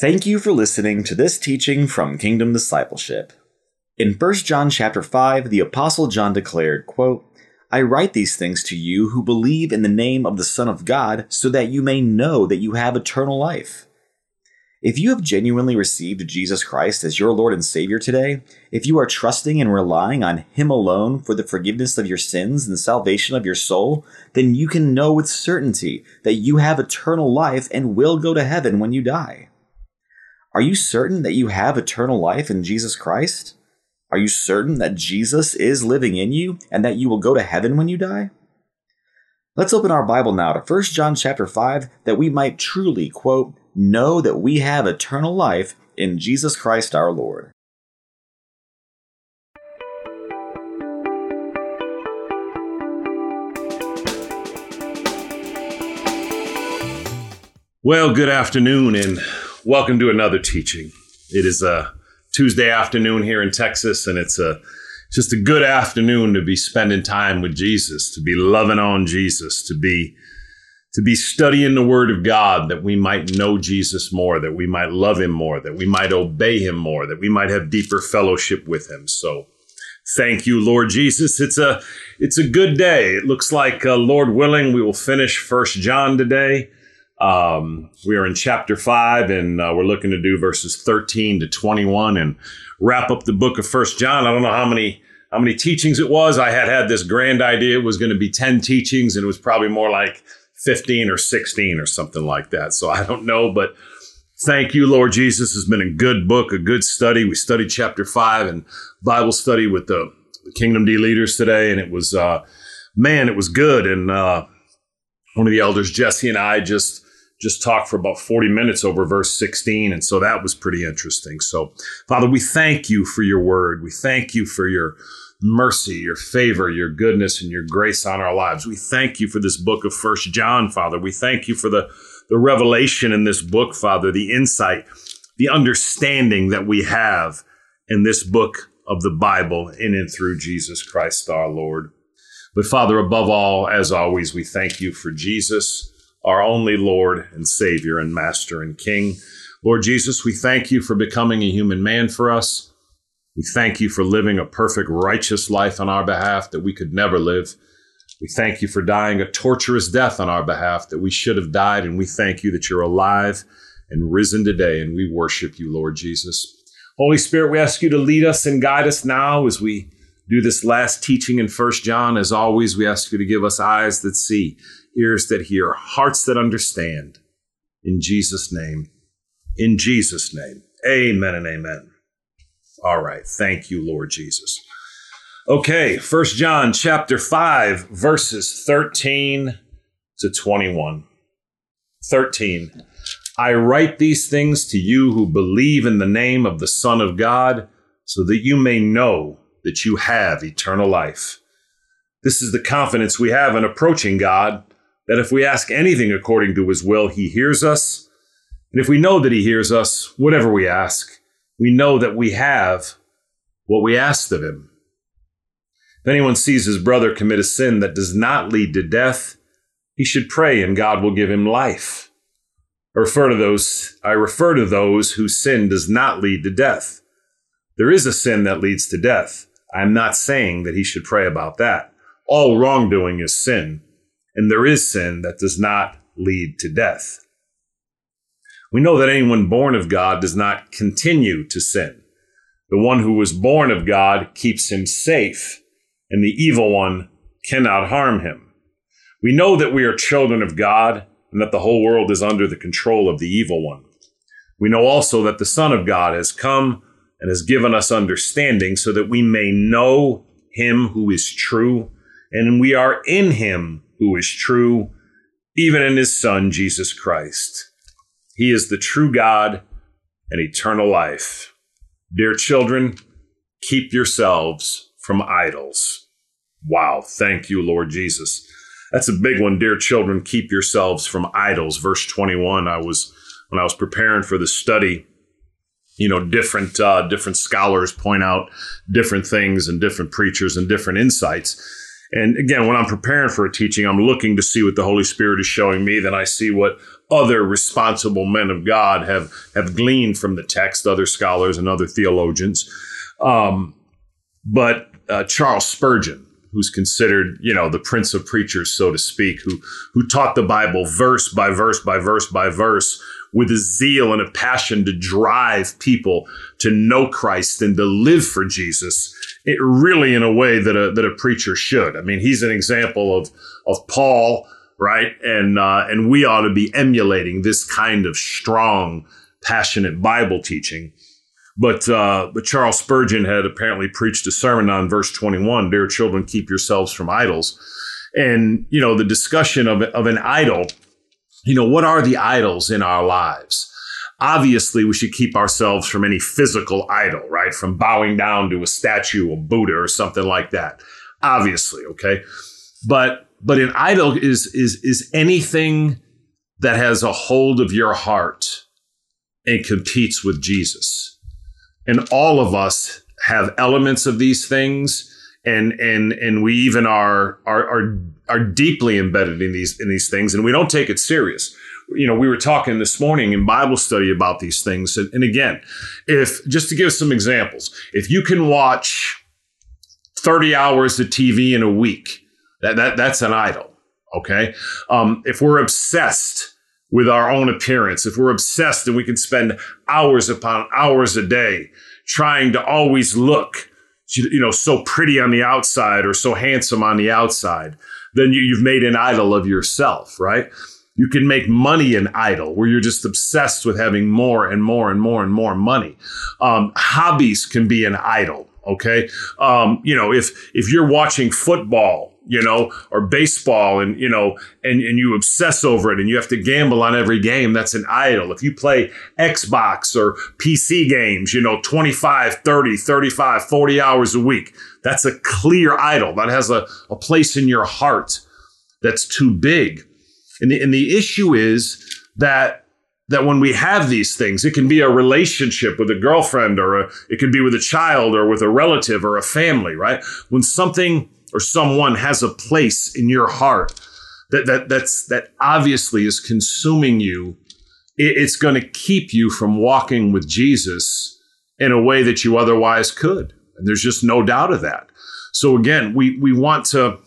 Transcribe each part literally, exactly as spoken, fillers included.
Thank you for listening to this teaching from Kingdom Discipleship. In First John chapter five, the Apostle John declared, quote, "I write these things to you who believe in the name of the Son of God, so that you may know that you have eternal life." If you have genuinely received Jesus Christ as your Lord and Savior today, if you are trusting and relying on Him alone for the forgiveness of your sins and the salvation of your soul, then you can know with certainty that you have eternal life and will go to heaven when you die. Are you certain that you have eternal life in Jesus Christ? Are you certain that Jesus is living in you and that you will go to heaven when you die? Let's open our Bible now to First John chapter five that we might truly, quote, know that we have eternal life in Jesus Christ our Lord. Well, good afternoon and welcome to another teaching. It is a Tuesday afternoon here in Texas, and it's a just a good afternoon to be spending time with Jesus, to be loving on Jesus, to be to be studying the Word of God, that we might know Jesus more, that we might love Him more, that we might obey Him more, that we might have deeper fellowship with Him. So thank you, Lord Jesus. It's a it's a good day. It looks like, uh, Lord willing, we will finish First John today. Um, we are in chapter five, and uh, we're looking to do verses thirteen to twenty-one and wrap up the book of First John. I don't know how many how many teachings it was. I had had this grand idea. It was going to be ten teachings, and it was probably more like fifteen or sixteen or something like that. So I don't know, but thank you, Lord Jesus. It's been a good book, a good study. We studied chapter five and Bible study with the Kingdom D leaders today, and it was, uh, man, it was good. And uh, one of the elders, Jesse, and I just Just talked for about forty minutes over verse sixteen. And so that was pretty interesting. So, Father, we thank you for your word. We thank you for your mercy, your favor, your goodness, and your grace on our lives. We thank you for this book of First John, Father. We thank you for the, the revelation in this book, Father, the insight, the understanding that we have in this book of the Bible in and through Jesus Christ our Lord. But, Father, above all, as always, we thank you for Jesus, our only Lord and Savior and Master and King. Lord Jesus, we thank you for becoming a human man for us. We thank you for living a perfect, righteous life on our behalf that we could never live. We thank you for dying a torturous death on our behalf that we should have died. And we thank you that you're alive and risen today. And we worship you, Lord Jesus. Holy Spirit, we ask you to lead us and guide us now as we do this last teaching in First John. As always, we ask you to give us eyes that see, ears that hear, hearts that understand. In Jesus' name, in Jesus' name, amen and amen. All right. Thank you, Lord Jesus. Okay. First John chapter five, verses thirteen to twenty-one. thirteen. I write these things to you who believe in the name of the Son of God, so that you may know that you have eternal life. This is the confidence we have in approaching God, that if we ask anything according to his will, he hears us. And if we know that he hears us, whatever we ask, we know that we have what we asked of him. If anyone sees his brother commit a sin that does not lead to death, he should pray and God will give him life. I refer to those, I refer to those whose sin does not lead to death. There is a sin that leads to death. I am not saying that he should pray about that. All wrongdoing is sin. And there is sin that does not lead to death. We know that anyone born of God does not continue to sin. The one who was born of God keeps him safe, and the evil one cannot harm him. We know that we are children of God, and that the whole world is under the control of the evil one. We know also that the Son of God has come and has given us understanding, so that we may know him who is true, and we are in him who is true, even in his Son, Jesus Christ. He is the true God and eternal life. Dear children, keep yourselves from idols. Wow. Thank you, Lord Jesus. That's a big one. Dear children, keep yourselves from idols. Verse twenty-one. I was, when I was preparing for this study, you know, different, uh, different scholars point out different things and different preachers and different insights. And again, when I'm preparing for a teaching, I'm looking to see what the Holy Spirit is showing me. Then I see what other responsible men of God have, have gleaned from the text, other scholars and other theologians. Um, but uh, Charles Spurgeon, who's considered, you know, the prince of preachers, so to speak, who who taught the Bible verse by verse by verse by verse with a zeal and a passion to drive people to know Christ and to live for Jesus, it really in a way that a that a preacher should. I mean, he's an example of of Paul, right? And uh, and we ought to be emulating this kind of strong, passionate Bible teaching. But uh, but Charles Spurgeon had apparently preached a sermon on verse twenty-one, "Dear children, keep yourselves from idols." And, you know, the discussion of, of an idol, you know, what are the idols in our lives? Obviously, we should keep ourselves from any physical idol, right? From bowing down to a statue, a Buddha or something like that. Obviously, okay? But but an idol is is is anything that has a hold of your heart and competes with Jesus. And all of us have elements of these things, and and and we even are are are are deeply embedded in these in these things, and we don't take it serious. You know, we were talking this morning in Bible study about these things, and, and again, if just to give some examples, if you can watch thirty hours of T V in a week, that that that's an idol, okay? Um, if we're obsessed with our own appearance, if we're obsessed and we can spend hours upon hours a day trying to always look, you know, so pretty on the outside or so handsome on the outside, then you, you've made an idol of yourself, right? You can make money an idol where you're just obsessed with having more and more and more and more money. Um, hobbies can be an idol, okay? Um, you know, if if you're watching football, you know, or baseball, and, you know, and, and you obsess over it and you have to gamble on every game, that's an idol. If you play Xbox or P C games, you know, twenty-five, thirty, thirty-five, forty hours a week, that's a clear idol. That has a, a place in your heart that's too big. And the, and the issue is that that when we have these things, it can be a relationship with a girlfriend, or a, it can be with a child or with a relative or a family, right? When something or someone has a place in your heart that that that's that obviously is consuming you, it, it's going to keep you from walking with Jesus in a way that you otherwise could. And there's just no doubt of that. So again, we we want to,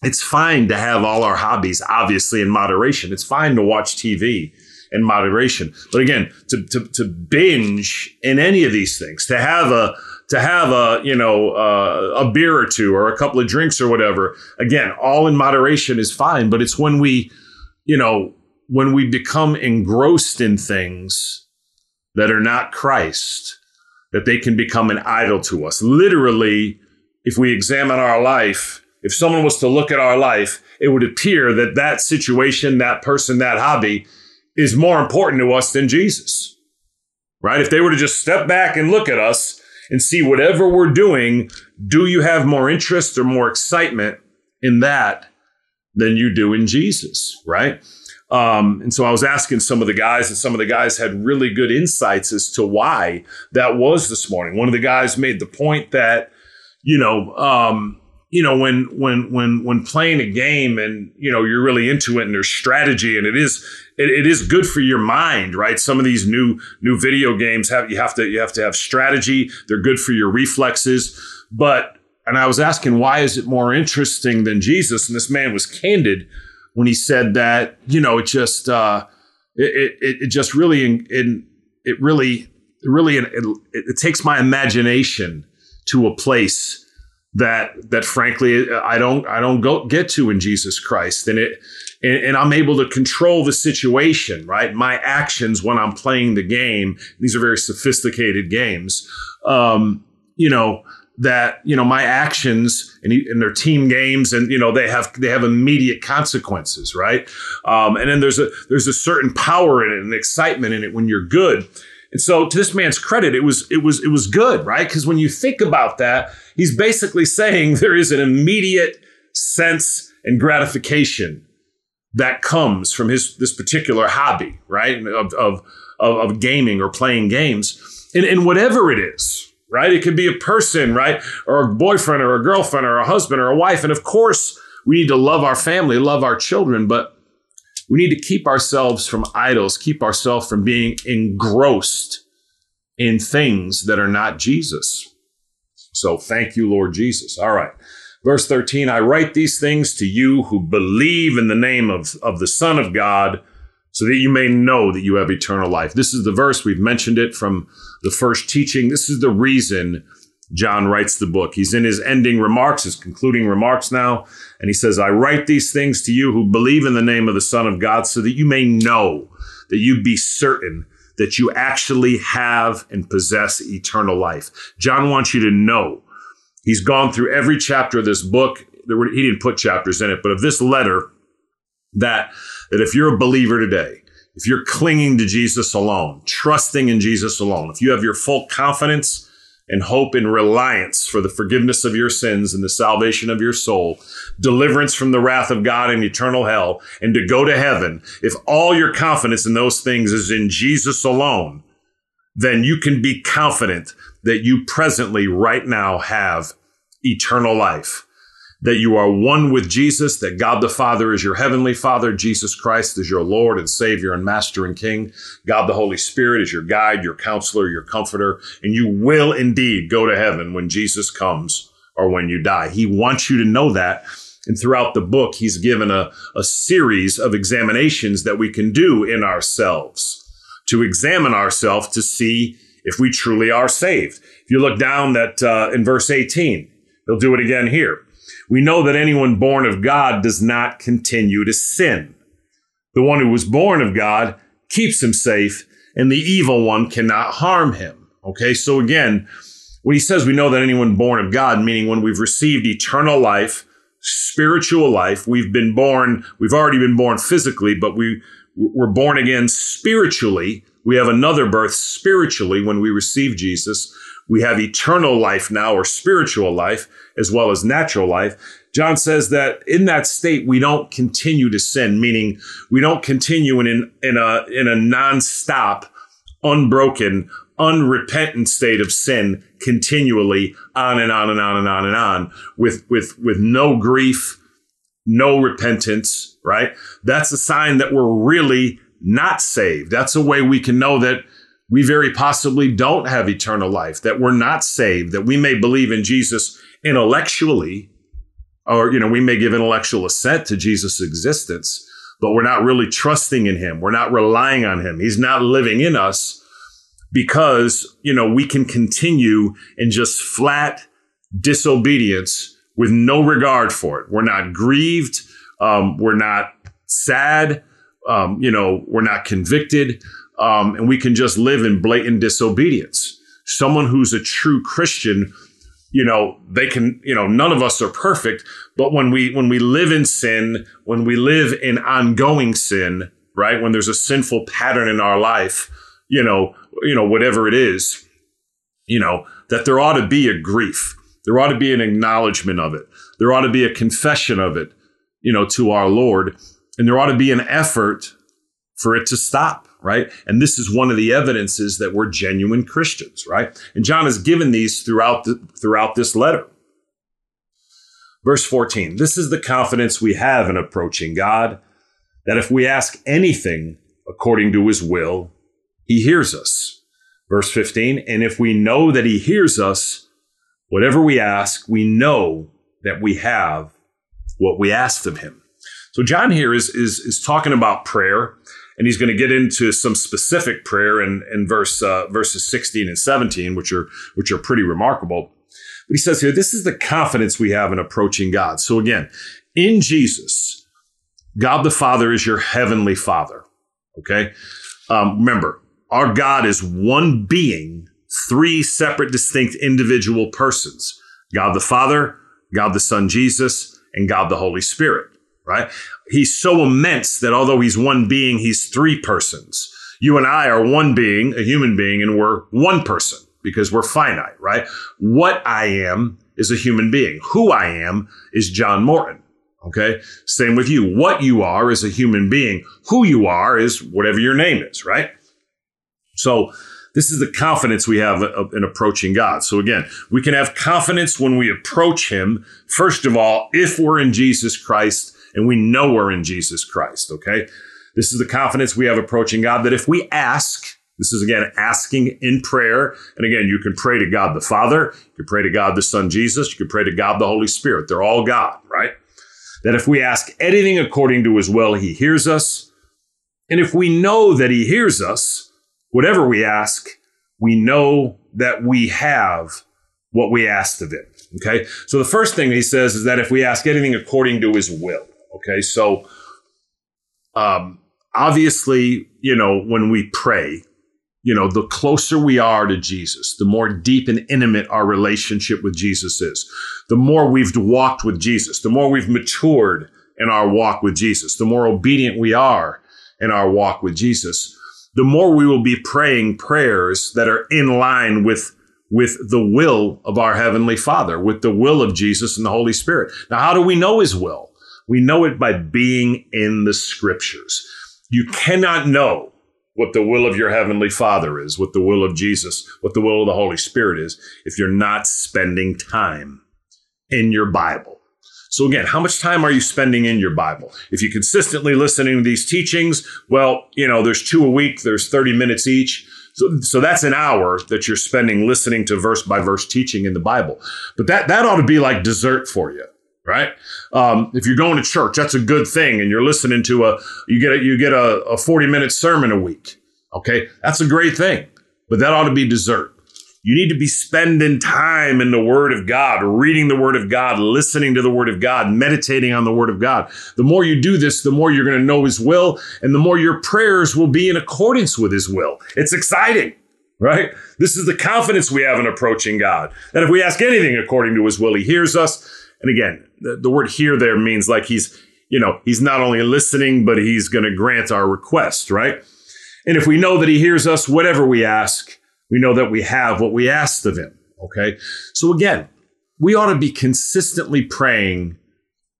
it's fine to have all our hobbies, obviously, in moderation. It's fine to watch T V in moderation. But again, to to, to binge in any of these things, to have a To have a, you know, uh, a beer or two or a couple of drinks or whatever, again, all in moderation is fine. But it's when we, you know, when we become engrossed in things that are not Christ, that they can become an idol to us. Literally, if we examine our life, if someone was to look at our life, it would appear that that situation, that person, that hobby is more important to us than Jesus, right? If they were to just step back and look at us, and see whatever we're doing, do you have more interest or more excitement in that than you do in Jesus, right? Um, and so I was asking some of the guys, and some of the guys had really good insights as to why that was this morning. One of the guys made the point that, you know, um, you know, when when when when playing a game and, you know, you're really into it and there's strategy and it is it, it is good for your mind, right? Some of these new new video games have you have to you have to have strategy. They're good for your reflexes. But and I was asking, why is it more interesting than Jesus? And this man was candid when he said that, you know, it just uh, it, it it just really in, in it really really it, it, it takes my imagination to a place that that frankly I don't I don't go get to in Jesus Christ, and it and, and I'm able to control the situation, right? My actions when I'm playing the game. These are very sophisticated games, um, you know. That you know my actions and in their team games, and you know they have they have immediate consequences, right? Um, and then there's a there's a certain power in it and excitement in it when you're good. And so to this man's credit, it was it was it was good, right? Because when you think about that, he's basically saying there is an immediate sense and gratification that comes from his this particular hobby, right? Of of of, of gaming or playing games, and, and whatever it is, right? It could be a person, right, or a boyfriend or a girlfriend or a husband or a wife. And of course, we need to love our family, love our children, but We need to keep ourselves from idols, keep ourselves from being engrossed in things that are not Jesus. So thank you, Lord Jesus. All right. Verse thirteen, I write these things to you who believe in the name of, of the Son of God, so that you may know that you have eternal life. This is the verse. We've mentioned it from the first teaching. This is the reason John writes the book. He's in his ending remarks, his concluding remarks now. And he says, I write these things to you who believe in the name of the Son of God, so that you may know, that you be certain that you actually have and possess eternal life. John wants you to know. He's gone through every chapter of this book. There were, he didn't put chapters in it, but of this letter, that, that if you're a believer today, if you're clinging to Jesus alone, trusting in Jesus alone, if you have your full confidence and hope and reliance for the forgiveness of your sins and the salvation of your soul, deliverance from the wrath of God and eternal hell, and to go to heaven, if all your confidence in those things is in Jesus alone, then you can be confident that you presently, right now, have eternal life, that you are one with Jesus, that God the Father is your heavenly Father, Jesus Christ is your Lord and Savior and Master and King, God the Holy Spirit is your guide, your counselor, your comforter, and you will indeed go to heaven when Jesus comes or when you die. He wants you to know that. And throughout the book, he's given a, a series of examinations that we can do in ourselves, to examine ourselves to see if we truly are saved. If you look down that uh, in verse eighteen, he'll do it again here. We know that anyone born of God does not continue to sin. The one who was born of God keeps him safe, and the evil one cannot harm him. Okay, so again, when he says we know that anyone born of God, meaning when we've received eternal life, spiritual life, we've been born, we've already been born physically, but we, we're born again spiritually. We have another birth spiritually when we receive Jesus. We have eternal life now, or spiritual life, as well as natural life. John says that in that state, we don't continue to sin, meaning we don't continue in, in, in a, in a nonstop, unbroken, unrepentant state of sin continually on and on and on and on and on with, with, with no grief, no repentance, right? That's a sign that we're really not saved. That's a way we can know that we very possibly don't have eternal life, that we're not saved, that we may believe in Jesus intellectually, or, you know, we may give intellectual assent to Jesus' existence, but we're not really trusting in him. We're not relying on him. He's not living in us because, you know, we can continue in just flat disobedience with no regard for it. We're not grieved. Um, we're not sad. Um, you know, we're not convicted. Um, and we can just live in blatant disobedience. Someone who's a true Christian, you know, they can, you know, none of us are perfect, but when we, when we live in sin, when we live in ongoing sin, right? When there's a sinful pattern in our life, you know, you know, whatever it is, you know, that there ought to be a grief. There ought to be an acknowledgement of it. There ought to be a confession of it, you know, to our Lord. And there ought to be an effort for it to stop. Right. And this is one of the evidences that we're genuine Christians. Right. And John has given these throughout the, throughout this letter. Verse fourteen. This is the confidence we have in approaching God, that if we ask anything according to his will, he hears us. Verse fifteen. And if we know that he hears us, whatever we ask, we know that we have what we asked of him. So John here is, is, is talking about prayer. And he's going to get into some specific prayer in, in verse uh, verses sixteen and seventeen, which are which are pretty remarkable. But he says here, this is the confidence we have in approaching God. So again, in Jesus, God the Father is your heavenly Father. Okay, um, remember, our God is one being, three separate, distinct, individual persons: God the Father, God the Son Jesus, and God the Holy Spirit. Right? He's so immense that although he's one being, he's three persons. You and I are one being, a human being, and we're one person because we're finite, right? What I am is a human being. Who I am is John Morton, okay? Same with you. What you are is a human being. Who you are is whatever your name is, right? So this is the confidence we have in approaching God. So again, we can have confidence when we approach him, first of all, if we're in Jesus Christ, and we know we're in Jesus Christ, okay? This is the confidence we have approaching God, that if we ask, this is again asking in prayer. And again, you can pray to God the Father, you can pray to God the Son Jesus, you can pray to God the Holy Spirit. They're all God, right? That if we ask anything according to his will, he hears us. And if we know that he hears us, whatever we ask, we know that we have what we asked of him. Okay. So the first thing he says is that if we ask anything according to his will. Okay. So um, obviously, you know, when we pray, you know, the closer we are to Jesus, the more deep and intimate our relationship with Jesus is, the more we've walked with Jesus, the more we've matured in our walk with Jesus, the more obedient we are in our walk with Jesus, the more we will be praying prayers that are in line with, with the will of our Heavenly Father, with the will of Jesus and the Holy Spirit. Now, how do we know his will? We know it by being in the scriptures. You cannot know what the will of your Heavenly Father is, what the will of Jesus, what the will of the Holy Spirit is, if you're not spending time in your Bible. So again, how much time are you spending in your Bible? If you're consistently listening to these teachings, well, you know, there's two a week, there's thirty minutes each. So, so that's an hour that you're spending listening to verse by verse teaching in the Bible. But that, that ought to be like dessert for you. Right? Um, if you're going to church, that's a good thing. And you're listening to a, you get a, you get a, a forty minute sermon a week. Okay. That's a great thing, but that ought to be dessert. You need to be spending time in the Word of God, reading the Word of God, listening to the Word of God, meditating on the Word of God. The more you do this, the more you're going to know his will, and the more your prayers will be in accordance with his will. It's exciting. Right? This is the confidence we have in approaching God, that if we ask anything according to his will, he hears us. And again, the, the word hear there means like he's, you know, he's not only listening, but he's going to grant our request, right? And if we know that he hears us, whatever we ask, we know that we have what we asked of him, okay? So again, we ought to be consistently praying,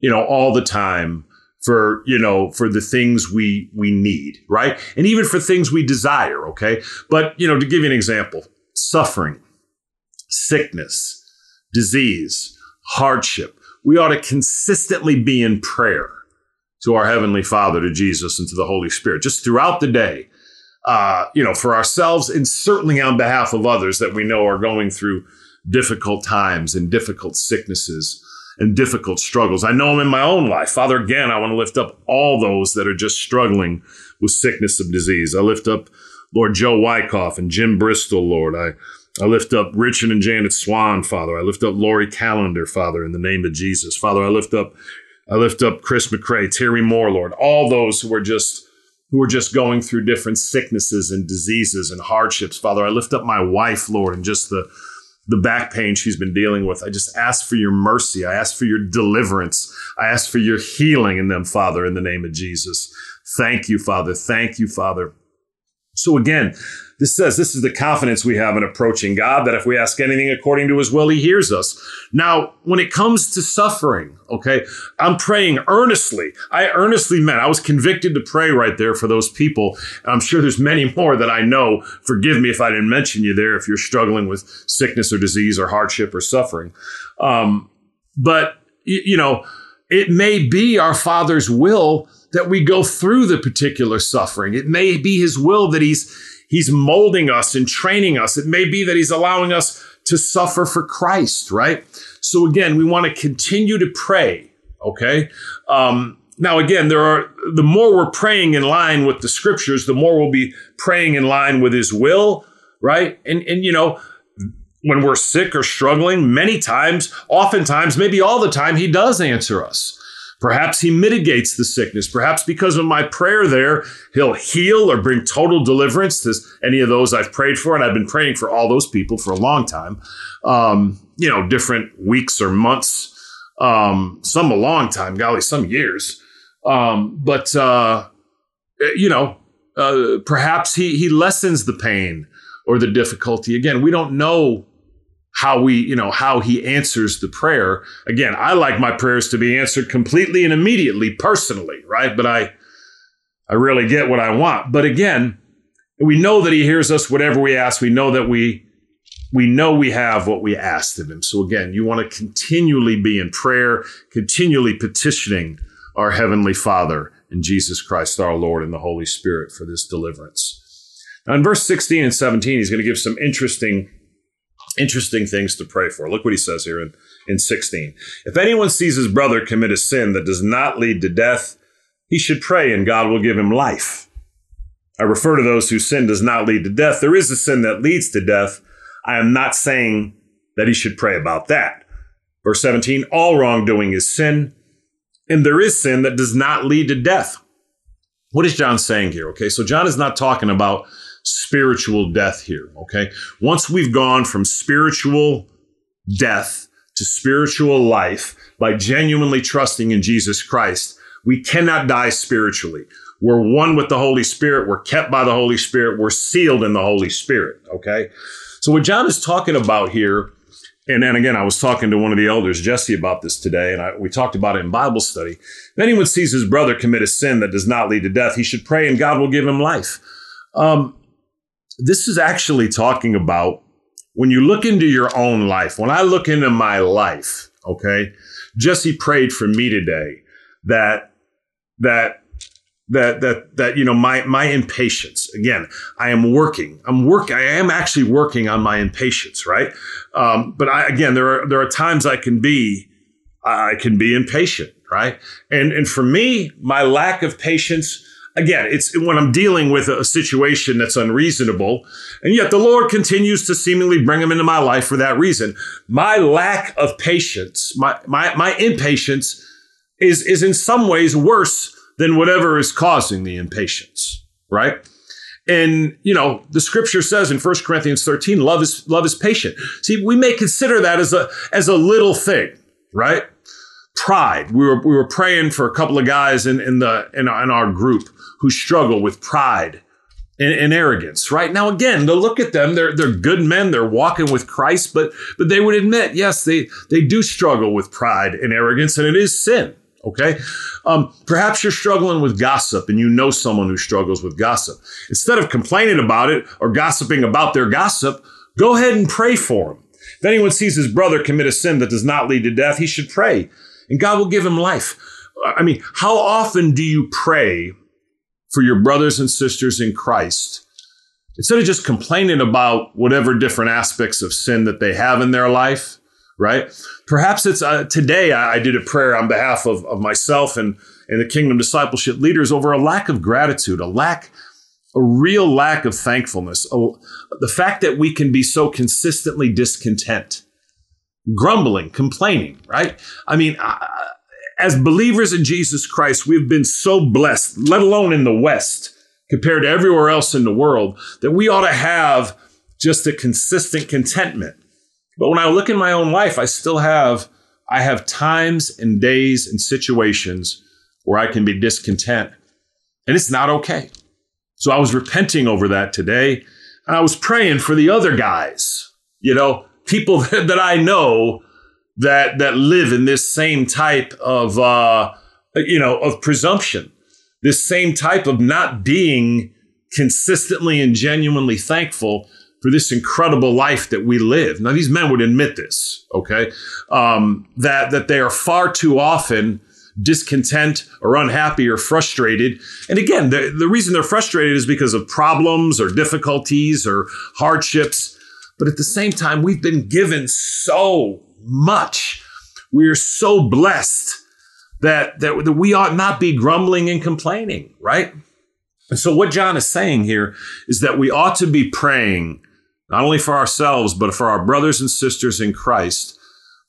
you know, all the time for, you know, for the things we we need, right? And even for things we desire, okay? But, you know, to give you an example, suffering, sickness, disease, hardship. We ought to consistently be in prayer to our Heavenly Father, to Jesus, and to the Holy Spirit, just throughout the day, uh, you know, for ourselves and certainly on behalf of others that we know are going through difficult times and difficult sicknesses and difficult struggles. I know them in my own life. Father, again, I want to lift up all those that are just struggling with sickness of disease. I lift up, Lord, Joe Wyckoff and Jim Bristol, Lord. I I lift up Richard and Janet Swan, Father. I lift up Lori Callender, Father, in the name of Jesus. Father, I lift up, I lift up Chris McCray, Terry Moore, Lord, all those who are just who are just going through different sicknesses and diseases and hardships. Father, I lift up my wife, Lord, and just the, the back pain she's been dealing with. I just ask for your mercy. I ask for your deliverance. I ask for your healing in them, Father, in the name of Jesus. Thank you, Father. Thank you, Father. So again, this says this is the confidence we have in approaching God, that if we ask anything according to his will, he hears us. Now, when it comes to suffering, okay, I'm praying earnestly. I earnestly meant, I was convicted to pray right there for those people. And I'm sure there's many more that I know. Forgive me if I didn't mention you there, if you're struggling with sickness or disease or hardship or suffering. Um, but, you know, it may be our Father's will that we go through the particular suffering. It may be his will that he's he's molding us and training us. It may be that he's allowing us to suffer for Christ, right? So again, we want to continue to pray, okay? Um, now again, there are the more we're praying in line with the scriptures, the more we'll be praying in line with his will, right? And, and you know, when we're sick or struggling, many times, oftentimes, maybe all the time, he does answer us. Perhaps he mitigates the sickness. Perhaps because of my prayer there, he'll heal or bring total deliverance to any of those I've prayed for. And I've been praying for all those people for a long time, um, you know, different weeks or months, um, some a long time, golly, some years. Um, but, uh, you know, uh, perhaps he, he lessens the pain or the difficulty. Again, we don't know how we, you know, how he answers the prayer. Again, I like my prayers to be answered completely and immediately, personally, right? But I, I really get what I want. But again, we know that he hears us, whatever we ask. We know that we, we know we have what we asked of him. So again, you want to continually be in prayer, continually petitioning our Heavenly Father in Jesus Christ our Lord and the Holy Spirit for this deliverance. Now in verse sixteen and seventeen, he's going to give some interesting, interesting things to pray for. Look what he says here in, in sixteen. If anyone sees his brother commit a sin that does not lead to death, he should pray and God will give him life. I refer to those whose sin does not lead to death. There is a sin that leads to death. I am not saying that he should pray about that. Verse seventeen, all wrongdoing is sin, and there is sin that does not lead to death. What is John saying here? Okay, so John is not talking about spiritual death here, okay? Once we've gone from spiritual death to spiritual life by genuinely trusting in Jesus Christ, we cannot die spiritually. We're one with the Holy Spirit. We're kept by the Holy Spirit. We're sealed in the Holy Spirit, okay? So what John is talking about here, and, and again, I was talking to one of the elders, Jesse, about this today, and I, we talked about it in Bible study. If anyone sees his brother commit a sin that does not lead to death, he should pray and God will give him life. Um, This is actually talking about when you look into your own life. When I look into my life, okay, Jesse prayed for me today that, that, that, that, that, you know, my, my impatience, again, I am working, I'm working, I am actually working on my impatience, right? Um, but I, again, there are, there are times I can be, I can be impatient, right? And, and for me, my lack of patience, again, it's when I'm dealing with a situation that's unreasonable, and yet the Lord continues to seemingly bring them into my life for that reason. My lack of patience, my my, my impatience is, is in some ways worse than whatever is causing the impatience, right? And, you know, the scripture says in First Corinthians thirteen, love is, love is patient. See, we may consider that as a, as a little thing, right? Pride. We were, we were praying for a couple of guys in, in the, in our, in our group who struggle with pride and, and arrogance, right? Now, again, to look at them, they're, they're good men, they're walking with Christ, but, but they would admit, yes, they, they do struggle with pride and arrogance, and it is sin, okay? Um, perhaps you're struggling with gossip and you know someone who struggles with gossip. Instead of complaining about it or gossiping about their gossip, go ahead and pray for them. If anyone sees his brother commit a sin that does not lead to death, he should pray, and God will give him life. I mean, how often do you pray for your brothers and sisters in Christ, instead of just complaining about whatever different aspects of sin that they have in their life, right? Perhaps it's uh, today I, I did a prayer on behalf of, of myself and, and the Kingdom Discipleship leaders over a lack of gratitude, a lack, a real lack of thankfulness, a, the fact that we can be so consistently discontent, grumbling, complaining, right? I mean, I, as believers in Jesus Christ, we've been so blessed, let alone in the West, compared to everywhere else in the world, that we ought to have just a consistent contentment. But when I look in my own life, I still have, I have times and days and situations where I can be discontent, and it's not okay. So I was repenting over that today, and I was praying for the other guys, you know, people that I know that that live in this same type of, uh, you know, of presumption, this same type of not being consistently and genuinely thankful for this incredible life that we live. Now, these men would admit this, okay, um, that, that they are far too often discontent or unhappy or frustrated. And again, the, the reason they're frustrated is because of problems or difficulties or hardships. But at the same time, we've been given so much. We are so blessed that, that, that we ought not be grumbling and complaining, right? And so what John is saying here is that we ought to be praying not only for ourselves, but for our brothers and sisters in Christ,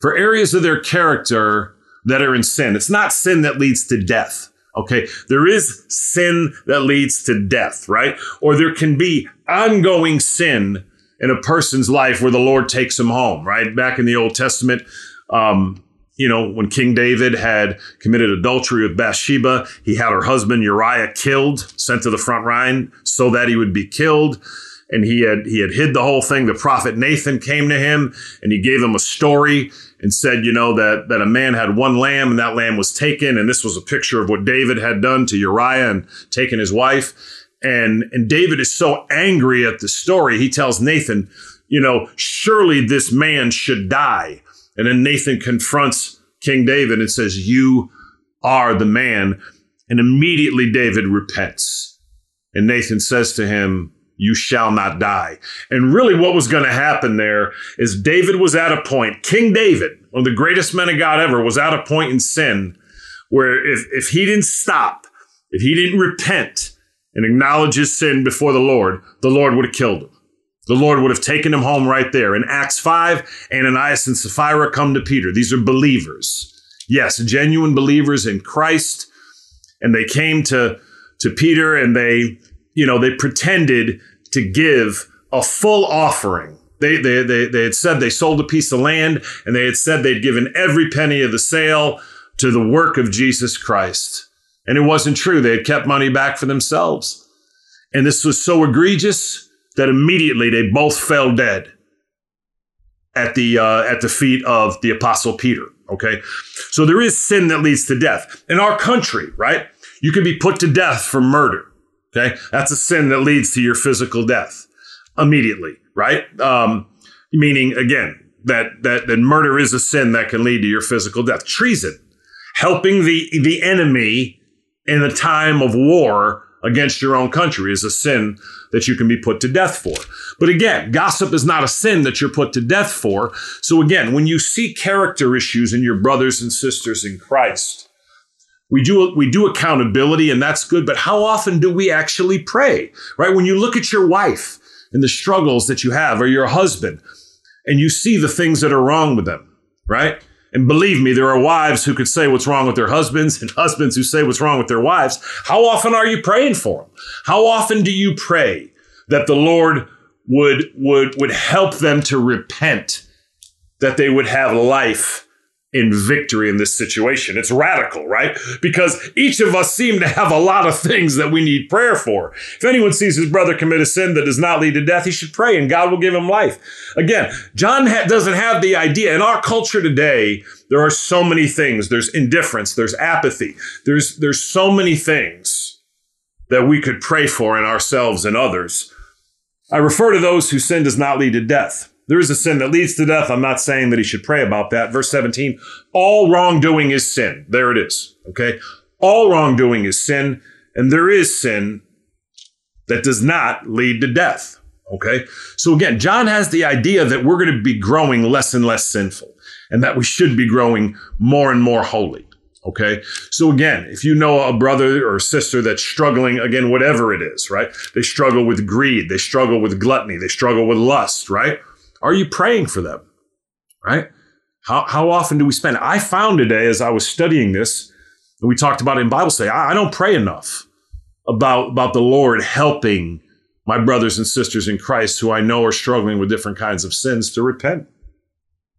for areas of their character that are in sin. It's not sin that leads to death, okay? There is sin that leads to death, right? Or there can be ongoing sin in a person's life where the Lord takes him home, right? Back in the Old Testament, um, you know, when King David had committed adultery with Bathsheba, he had her husband Uriah killed, sent to the front line so that he would be killed. And he had he had hid the whole thing. The prophet Nathan came to him and he gave him a story and said, you know, that, that a man had one lamb and that lamb was taken. And this was a picture of what David had done to Uriah and taken his wife. And, and David is so angry at the story, he tells Nathan, you know, surely this man should die. And then Nathan confronts King David and says, you are the man. And immediately David repents. And Nathan says to him, "You shall not die." And really what was going to happen there is David was at a point, King David, one of the greatest men of God ever, was at a point in sin where if, if he didn't stop, if he didn't repent and acknowledge his sin before the Lord, the Lord would have killed him. The Lord would have taken him home right there. In Acts five, Ananias and Sapphira come to Peter. These are believers. Yes, genuine believers in Christ. And they came to, to Peter and they, you know, they pretended to give a full offering. They, they, they, they had said they sold a piece of land and they had said they'd given every penny of the sale to the work of Jesus Christ. And it wasn't true. They had kept money back for themselves. And this was so egregious that immediately they both fell dead at the uh, at the feet of the Apostle Peter, okay? So there is sin that leads to death. In our country, right, you can be put to death for murder, okay? That's a sin that leads to your physical death immediately, right? Um, meaning, again, that, that, that murder is a sin that can lead to your physical death. Treason, helping the, the enemy in a time of war against your own country is a sin that you can be put to death for. But again, gossip is not a sin that you're put to death for. So again, when you see character issues in your brothers and sisters in Christ, we do we do accountability and that's good, but how often do we actually pray? Right? When you look at your wife and the struggles that you have or your husband and you see the things that are wrong with them, right? And believe me, there are wives who could say what's wrong with their husbands and husbands who say what's wrong with their wives. How often are you praying for them? How often do you pray that the Lord would, would, would help them to repent, that they would have life in victory in this situation? It's radical, right? Because each of us seem to have a lot of things that we need prayer for. If anyone sees his brother commit a sin that does not lead to death, he should pray and God will give him life. Again, John ha- doesn't have the idea. In our culture today, there are so many things. There's indifference. There's apathy. There's, there's so many things that we could pray for in ourselves and others. I refer to those whose sin does not lead to death. There is a sin that leads to death. I'm not saying that he should pray about that. Verse seventeen, all wrongdoing is sin. There it is, okay? All wrongdoing is sin, and there is sin that does not lead to death, okay? So again, John has the idea that we're going to be growing less and less sinful, and that we should be growing more and more holy, okay? So again, if you know a brother or sister that's struggling, again, whatever it is, right? They struggle with greed. They struggle with gluttony. They struggle with lust, right? Are you praying for them, right? How how often do we spend? I found today as I was studying this, and we talked about it in Bible study, I, I don't pray enough about, about the Lord helping my brothers and sisters in Christ who I know are struggling with different kinds of sins to repent.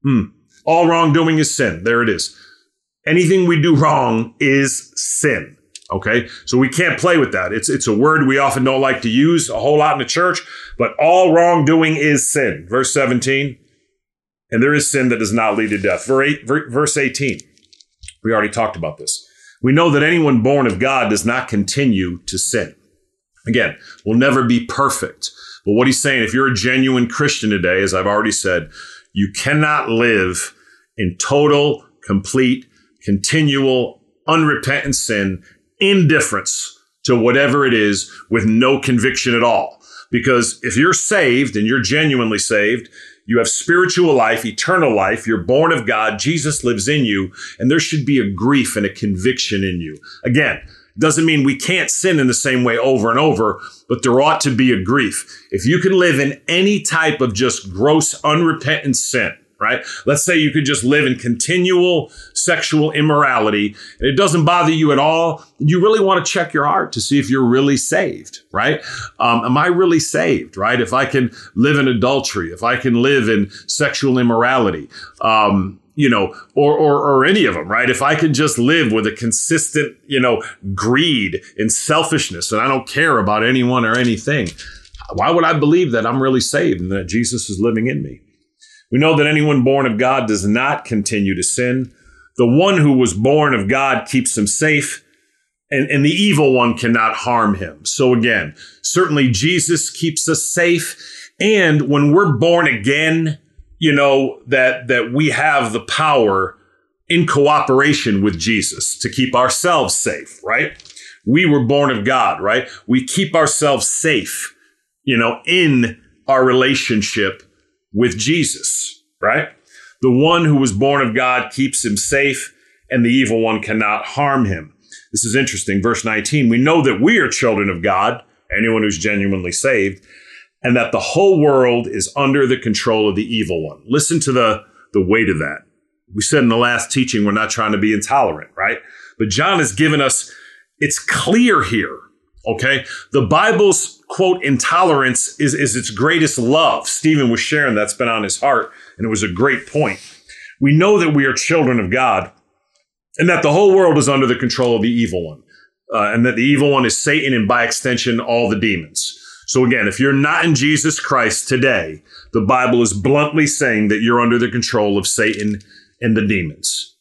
Hmm. All wrongdoing is sin. There it is. Anything we do wrong is sin. Okay, so we can't play with that. It's it's a word we often don't like to use a whole lot in the church, but all wrongdoing is sin. Verse seventeen, and there is sin that does not lead to death. Verse eighteen, we already talked about this. We know that anyone born of God does not continue to sin. Again, we'll never be perfect. But what he's saying, if you're a genuine Christian today, as I've already said, you cannot live in total, complete, continual, unrepentant sin, indifference to whatever it is with no conviction at all. Because if you're saved and you're genuinely saved, you have spiritual life, eternal life, you're born of God, Jesus lives in you, and there should be a grief and a conviction in you. Again, doesn't mean we can't sin in the same way over and over, but there ought to be a grief. If you can live in any type of just gross, unrepentant sin, right? Let's say you could just live in continual sexual immorality and it doesn't bother you at all. You really want to check your heart to see if you're really saved, right? Um, am I really saved, right? If I can live in adultery, if I can live in sexual immorality, um, you know, or, or, or any of them, right? If I can just live with a consistent, you know, greed and selfishness and I don't care about anyone or anything, why would I believe that I'm really saved and that Jesus is living in me? We know that anyone born of God does not continue to sin. The one who was born of God keeps him safe, and, and the evil one cannot harm him. So again, certainly Jesus keeps us safe. And when we're born again, you know, that, that we have the power in cooperation with Jesus to keep ourselves safe, right? We were born of God, right? We keep ourselves safe, you know, in our relationship with Jesus, right? The one who was born of God keeps him safe, and the evil one cannot harm him. This is interesting. Verse nineteen, we know that we are children of God, anyone who's genuinely saved, and that the whole world is under the control of the evil one. Listen to the, the weight of that. We said in the last teaching, we're not trying to be intolerant, right? But John has given us, it's clear here, okay? The Bible's, quote, intolerance is, is its greatest love. Stephen was sharing that's been on his heart, and it was a great point. We know that we are children of God, and that the whole world is under the control of the evil one, uh, and that the evil one is Satan and, by extension, all the demons. So again, if you're not in Jesus Christ today, the Bible is bluntly saying that you're under the control of Satan and the demons.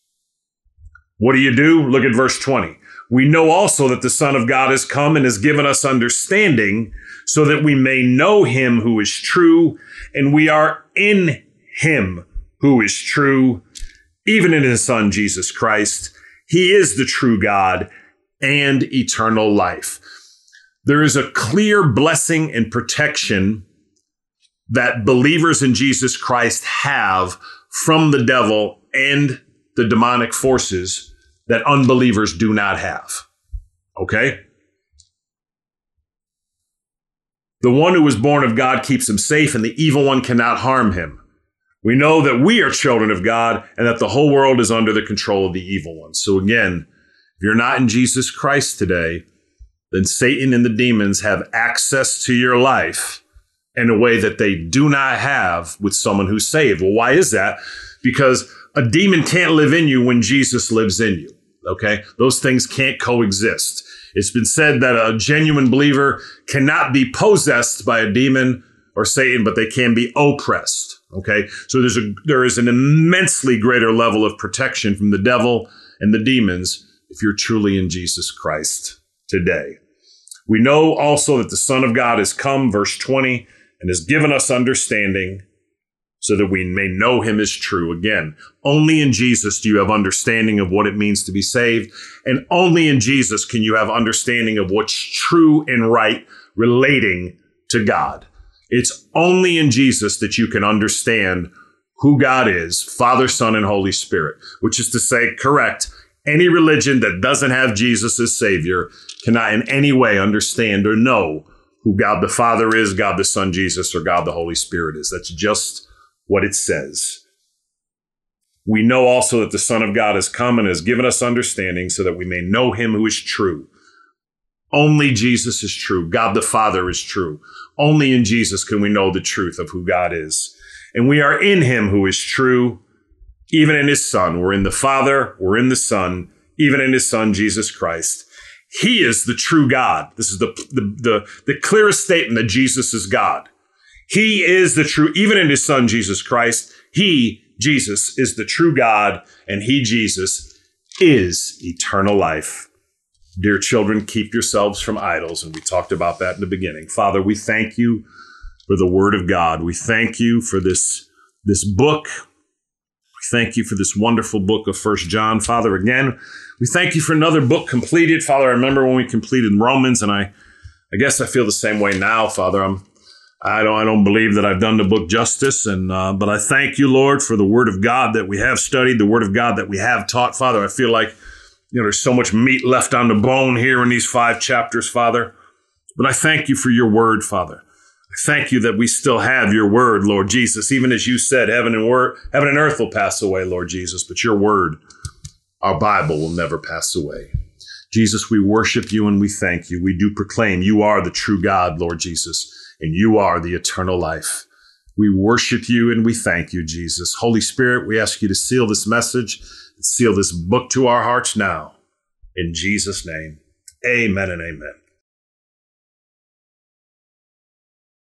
What do you do? Look at verse twenty. We know also that the Son of God has come and has given us understanding so that we may know him who is true, and we are in him who is true, even in his Son, Jesus Christ. He is the true God and eternal life. There is a clear blessing and protection that believers in Jesus Christ have from the devil and the demonic forces that unbelievers do not have. Okay? The one who was born of God keeps him safe, and the evil one cannot harm him. We know that we are children of God, and that the whole world is under the control of the evil one. So again, if you're not in Jesus Christ today, then Satan and the demons have access to your life in a way that they do not have with someone who's saved. Well, why is that? Because a demon can't live in you when Jesus lives in you, okay? Those things can't coexist. It's been said that a genuine believer cannot be possessed by a demon or Satan, but they can be oppressed, okay? So there's a, there is an immensely greater level of protection from the devil and the demons if you're truly in Jesus Christ today. We know also that the Son of God has come, verse twenty, and has given us understanding so that we may know him as true. Again, only in Jesus do you have understanding of what it means to be saved, and only in Jesus can you have understanding of what's true and right relating to God. It's only in Jesus that you can understand who God is, Father, Son, and Holy Spirit, which is to say, correct, any religion that doesn't have Jesus as Savior cannot in any way understand or know who God the Father is, God the Son, Jesus, or God the Holy Spirit is. That's just what it says. We know also that the Son of God has come and has given us understanding so that we may know him who is true. Only Jesus is true. God the Father is true. Only in Jesus can we know the truth of who God is. And we are in him who is true, even in his Son. We're in the Father, we're in the Son, even in his Son, Jesus Christ. He is the true God. This is the, the, the, the clearest statement that Jesus is God. He is the true, even in his Son, Jesus Christ, he, Jesus, is the true God, and he, Jesus, is eternal life. Dear children, keep yourselves from idols, and we talked about that in the beginning. Father, we thank you for the Word of God. We thank you for this, this book. Thank you for this wonderful book of First John. Father, again, we thank you for another book completed. Father, I remember when we completed Romans, and I I guess I feel the same way now, Father. I'm, I don't I don't believe that I've done the book justice, and uh, but I thank you, Lord, for the Word of God that we have studied, the Word of God that we have taught. Father, I feel like, you know, there's so much meat left on the bone here in these five chapters, Father. But I thank you for your Word, Father. Thank you that we still have your Word, Lord Jesus. Even as you said, heaven and word, heaven and earth will pass away, Lord Jesus, but your Word, our Bible, will never pass away. Jesus, we worship you and we thank you. We do proclaim you are the true God, Lord Jesus, and you are the eternal life. We worship you and we thank you, Jesus. Holy Spirit, we ask you to seal this message, and seal this book to our hearts now. In Jesus' name, amen and amen.